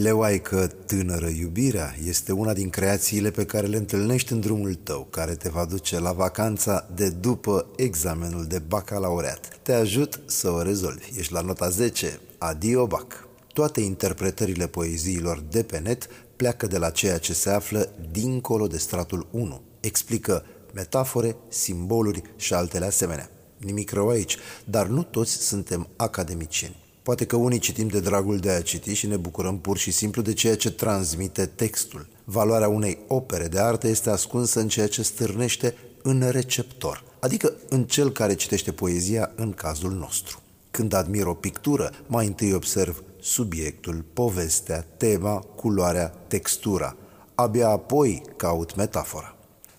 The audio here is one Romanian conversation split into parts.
Leoaică tânără, iubirea este una din creațiile pe care le întâlnești în drumul tău, care te va duce la vacanța de după examenul de bacalaureat. Te ajut să o rezolvi. Ești la nota 10. Adio bac! Toate interpretările poeziilor de pe net pleacă de la ceea ce se află dincolo de stratul 1. Explică metafore, simboluri și altele asemenea. Nimic rău aici, dar nu toți suntem academicieni. Poate că unii citim de dragul de a citi și ne bucurăm pur și simplu de ceea ce transmite textul. Valoarea unei opere de artă este ascunsă în ceea ce stârnește în receptor, adică în cel care citește poezia în cazul nostru. Când admir o pictură, mai întâi observ subiectul, povestea, tema, culoarea, textura. Abia apoi caut metafora.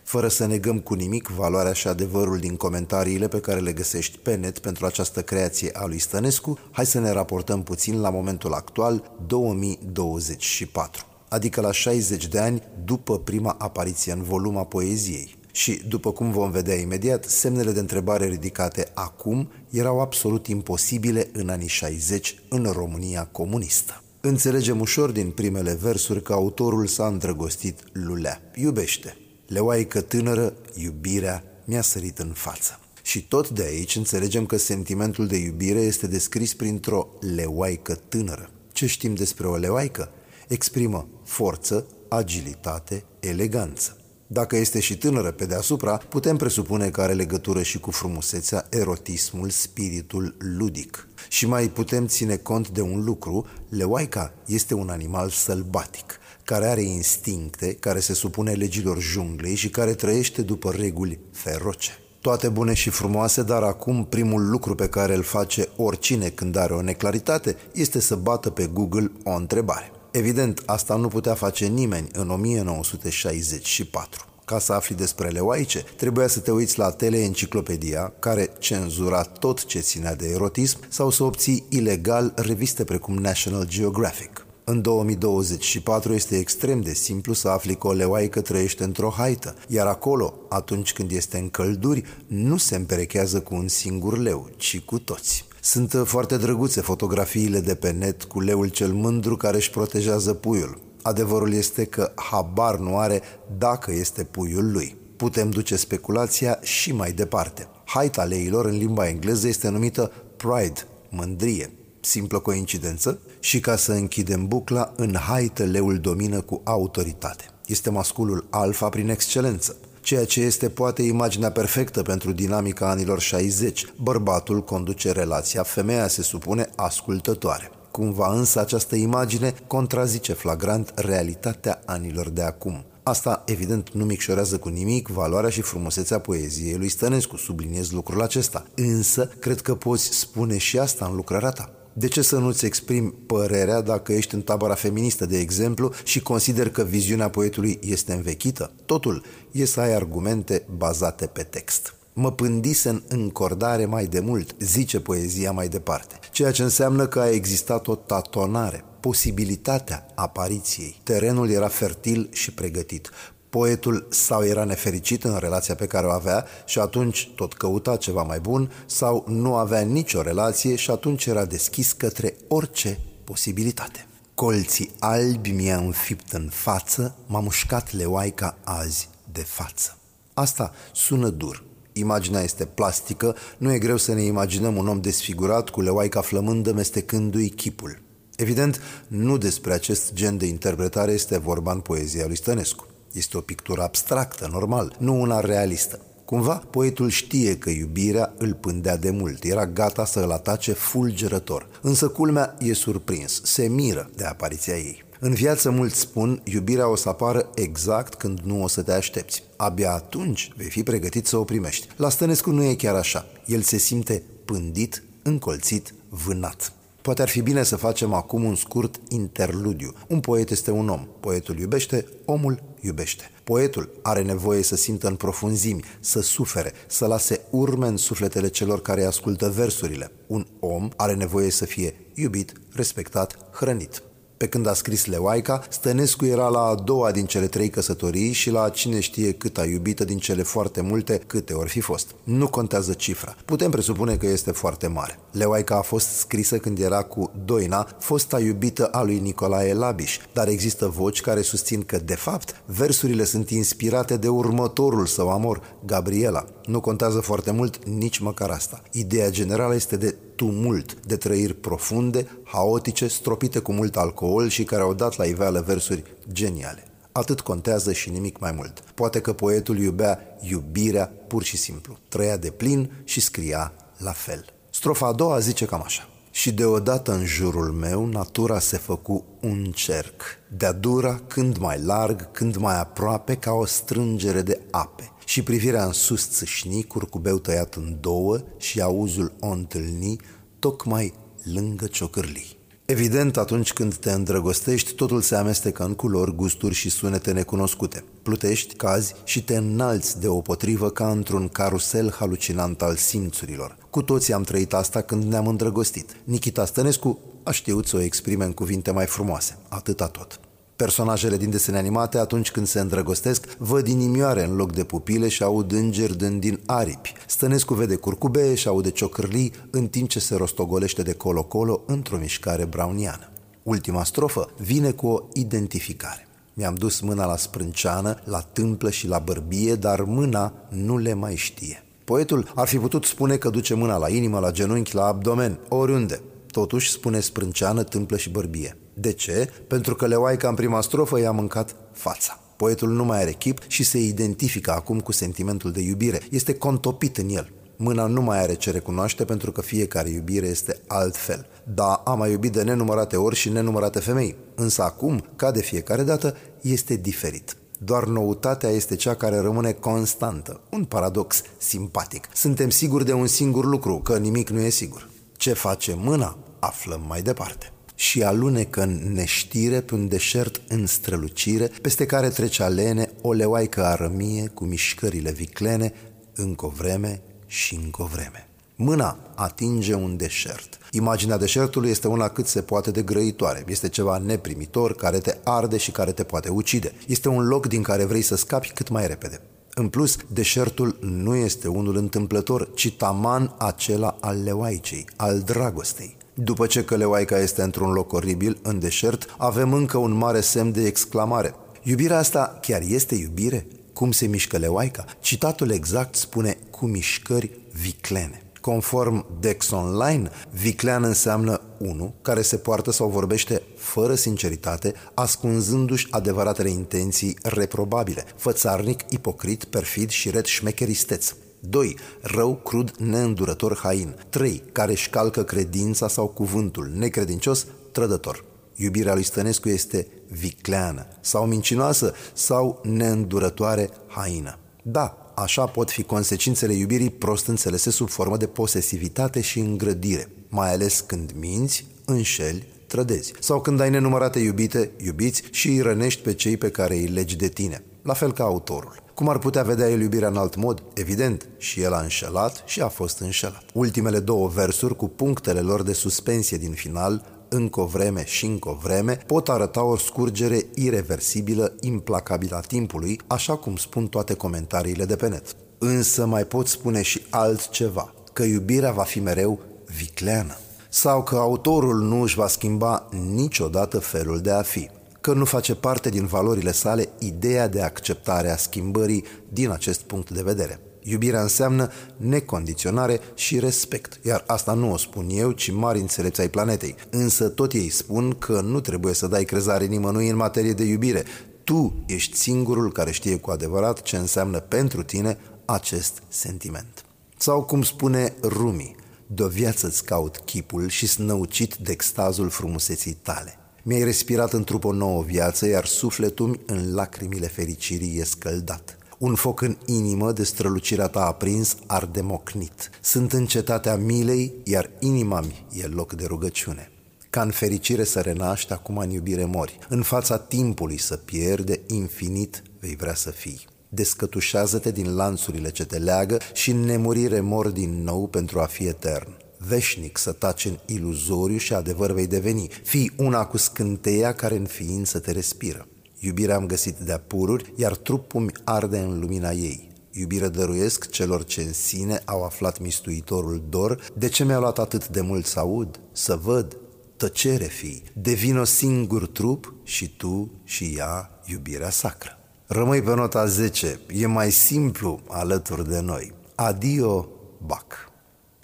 Fără să negăm cu nimic valoarea și adevărul din comentariile pe care le găsești pe net pentru această creație a lui Stănescu, hai să ne raportăm puțin la momentul actual, 2024, adică la 60 de ani după prima apariție în volum a poeziei. Și, după cum vom vedea imediat, semnele de întrebare ridicate acum erau absolut imposibile în anii 60 în România comunistă. Înțelegem ușor din primele versuri că autorul s-a îndrăgostit lulea. Iubește! Leoaică tânără, iubirea mi-a sărit în față. Și tot de aici înțelegem că sentimentul de iubire este descris printr-o leoaică tânără. Ce știm despre o leoaică? Exprimă forță, agilitate, eleganță. Dacă este și tânără pe deasupra, putem presupune că are legătură și cu frumusețea, erotismul, spiritul ludic. Și mai putem ține cont de un lucru, leoaica este un animal sălbatic, care are instincte, care se supune legilor junglei și care trăiește după reguli feroce. Toate bune și frumoase, dar acum primul lucru pe care îl face oricine când are o neclaritate este să bată pe Google o întrebare. Evident, asta nu putea face nimeni în 1964. Ca să afli despre leoaice, trebuia să te uiți la Teleenciclopedia, care cenzura tot ce ținea de erotism, sau să obții ilegal reviste precum National Geographic. În 2024 este extrem de simplu să afli că o leoaică trăiește într-o haită, iar acolo, atunci când este în călduri, nu se împerechează cu un singur leu, ci cu toți. Sunt foarte drăguțe fotografiile de pe net cu leul cel mândru care își protejează puiul. Adevărul este că habar nu are dacă este puiul lui. Putem duce speculația și mai departe. Haita leilor în limba engleză este numită pride, mândrie. Simplă coincidență? Și ca să închidem bucla, în haită leul domină cu autoritate. Este masculul alfa prin excelență, ceea ce este poate imaginea perfectă pentru dinamica anilor 60. Bărbatul conduce relația, femeia se supune ascultătoare. Cumva însă această imagine contrazice flagrant realitatea anilor de acum. Asta, evident, nu micșorează cu nimic valoarea și frumusețea poeziei lui Stănescu, subliniez lucrul acesta. Însă, cred că poți spune și asta în lucrarea ta. De ce să nu-ți exprimi părerea dacă ești în tabăra feministă, de exemplu, și consideri că viziunea poetului este învechită? Totul e să ai argumente bazate pe text. Mă pândise în încordare mai de mult, zice poezia mai departe, ceea ce înseamnă că a existat o tatonare, posibilitatea apariției. Terenul era fertil și pregătit. Poetul sau era nefericit în relația pe care o avea și atunci tot căuta ceva mai bun, sau nu avea nicio relație și atunci era deschis către orice posibilitate. Colții albi mi-a înfipt în față, m-a mușcat leoaica azi de față. Asta sună dur. Imaginea este plastică, nu e greu să ne imaginăm un om desfigurat cu leoaica flămândă mestecându-i chipul. Evident, nu despre acest gen de interpretare este vorba în poezia lui Stănescu. Este o pictură abstractă, normal, nu una realistă. Cumva, poetul știe că iubirea îl pândea de mult, era gata să îl atace fulgerător. Însă culmea e surprins, se miră de apariția ei. În viață mulți spun, iubirea o să apară exact când nu o să te aștepți. Abia atunci vei fi pregătit să o primești. La Stănescu nu e chiar așa. El se simte pândit, încolțit, vânat. Poate ar fi bine să facem acum un scurt interludiu. Un poet este un om. Poetul iubește, omul iubește. Poetul are nevoie să simtă în profunzimi, să sufere, să lase urme în sufletele celor care ascultă versurile. Un om are nevoie să fie iubit, respectat, hrănit. Pe când a scris Leoaica, Stănescu era la a doua din cele trei căsătorii și la cine știe câta iubită din cele foarte multe, câte ori fi fost. Nu contează cifra. Putem presupune că este foarte mare. Leoaica a fost scrisă când era cu Doina, fosta iubită a lui Nicolae Labiș, dar există voci care susțin că, de fapt, versurile sunt inspirate de următorul său amor, Gabriela. Nu contează foarte mult nici măcar asta. Ideea generală este de tumult, de trăiri profunde, haotice, stropite cu mult alcool și care au dat la iveală versuri geniale. Atât contează și nimic mai mult. Poate că poetul iubea iubirea pur și simplu. Trăia de plin și scria la fel. Strofa a doua zice cam așa. Și deodată în jurul meu natura se făcu un cerc, de-a dura, când mai larg, când mai aproape, ca o strângere de ape. Și privirea în sus țâșni, curcubeu tăiat în două, și auzul o întâlni, tocmai lângă ciocârlii. Evident, atunci când te îndrăgostești, totul se amestecă în culori, gusturi și sunete necunoscute. Plutești, cazi și te înalți deopotrivă ca într-un carusel halucinant al simțurilor. Cu toții am trăit asta când ne-am îndrăgostit. Nichita Stănescu a știut să o exprime în cuvinte mai frumoase. Atâta tot. Personajele din desene animate, atunci când se îndrăgostesc, văd inimioare în loc de pupile și aud îngeri dând din aripi. Stănescu vede curcubee și aude ciocârlii, în timp ce se rostogolește de colo-colo într-o mișcare browniană. Ultima strofă vine cu o identificare. Mi-am dus mâna la sprânceană, la tâmplă și la bărbie, dar mâna nu le mai știe. Poetul ar fi putut spune că duce mâna la inimă, la genunchi, la abdomen, oriunde. Totuși spune sprânceană, tâmplă și bărbie. De ce? Pentru că Leoaica în prima strofă i-a mâncat fața. Poetul nu mai are chip și se identifică acum cu sentimentul de iubire. Este contopit în el. Mâna nu mai are ce recunoaște pentru că fiecare iubire este altfel. Da, a mai iubit de nenumărate ori și nenumărate femei. Însă acum, ca de fiecare dată, este diferit. Doar noutatea este cea care rămâne constantă. Un paradox simpatic. Suntem siguri de un singur lucru, că nimic nu e sigur. Ce face mâna, aflăm mai departe. Și alunecă în neștire pe un deșert în strălucire, peste care trece alene o leoaică arămie cu mișcările viclene, încă o vreme și încă o vreme. Mâna atinge un deșert. Imaginea deșertului este una cât se poate de grăitoare. Este ceva neprimitor care te arde și care te poate ucide. Este un loc din care vrei să scapi cât mai repede. În plus, deșertul nu este unul întâmplător, ci taman acela al leoaicei, al dragostei. După ce că Leoaica este într-un loc oribil, în deșert, avem încă un mare semn de exclamare. Iubirea asta chiar este iubire? Cum se mișcă Leoaica? Citatul exact spune cu mișcări viclene. Conform DexOnline, viclean înseamnă unul care se poartă sau vorbește fără sinceritate, ascunzându-și adevăratele intenții reprobabile, fățarnic, ipocrit, perfid și ret șmecheristeț. 2. Rău, crud, neîndurător, hain. 3. Care își calcă credința sau cuvântul, necredincios, trădător. Iubirea lui Stănescu este vicleană, sau mincinoasă, sau neîndurătoare, haină. Da, așa pot fi consecințele iubirii prost înțelese sub formă de posesivitate și îngrădire, mai ales când minți, înșeli, trădezi, sau când ai nenumărate iubite, iubiți și îi rănești pe cei pe care îi legi de tine, la fel ca autorul. Cum ar putea vedea el iubirea în alt mod? Evident, și el a înșelat și a fost înșelat. Ultimele două versuri, cu punctele lor de suspensie din final, încă o vreme și încă o vreme, pot arăta o scurgere ireversibilă, implacabilă a timpului, așa cum spun toate comentariile de pe net. Însă mai pot spune și altceva, că iubirea va fi mereu vicleană. Sau că autorul nu își va schimba niciodată felul de a fi. Că nu face parte din valorile sale ideea de acceptare a schimbării din acest punct de vedere. Iubirea înseamnă necondiționare și respect, iar asta nu o spun eu, ci mari înțelepți ai planetei. Însă tot ei spun că nu trebuie să dai crezare nimănui în materie de iubire. Tu ești singurul care știe cu adevărat ce înseamnă pentru tine acest sentiment. Sau cum spune Rumi, de-o viață îți caut chipul și snăucit de extazul frumuseții tale. Mi-ai respirat în trup o nouă viață, iar sufletul-mi în lacrimile fericirii e scăldat. Un foc în inimă de strălucirea ta aprins arde mocnit. Sunt în cetatea milei, iar inima-mi e loc de rugăciune. Ca în fericire să renaști, acum în iubire mori. În fața timpului să pierde, infinit vei vrea să fii. Descătușează-te din lanțurile ce te leagă și în nemurire mor din nou pentru a fi etern. veșnic să taci în iluzoriu și adevăr vei deveni. Fii una cu scânteia care în ființă te respiră. Iubirea am găsit de-a pururi, iar trupul-mi arde în lumina ei. Iubire dăruiesc celor ce în sine au aflat mistuitorul dor. De ce mi-a luat atât de mult să aud, să văd? Tăcere, fii, devină singur trup și tu și ea iubirea sacră. Rămâi pe nota 10, e mai simplu alături de noi. Adio, Bac.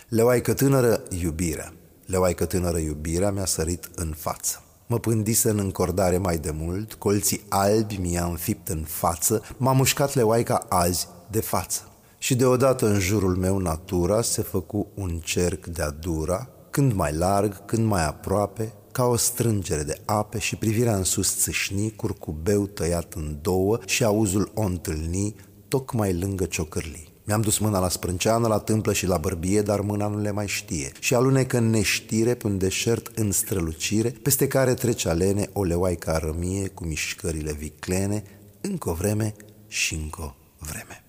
Leoaică tânără, iubirea. Leoaică tânără, iubirea mi-a sărit în față. Mă pândise în încordare mai de mult, colții albi mi-a înfipt în față, m-a mușcat leoaica azi de față. Și deodată în jurul meu natura se făcu un cerc de-a dura, când mai larg, când mai aproape, ca o strângere de ape și privirea în sus țâșni, curcubeu tăiat în două și auzul o întâlni, tocmai lângă ciocârlii. Mi-am dus mâna la sprânceană, la tâmplă și la bărbie, dar mâna nu le mai știe și alunecă în neștire pe un deșert în strălucire, peste care trece alene o leoaică arămie cu mișcările viclene, încă o vreme și încă o vreme.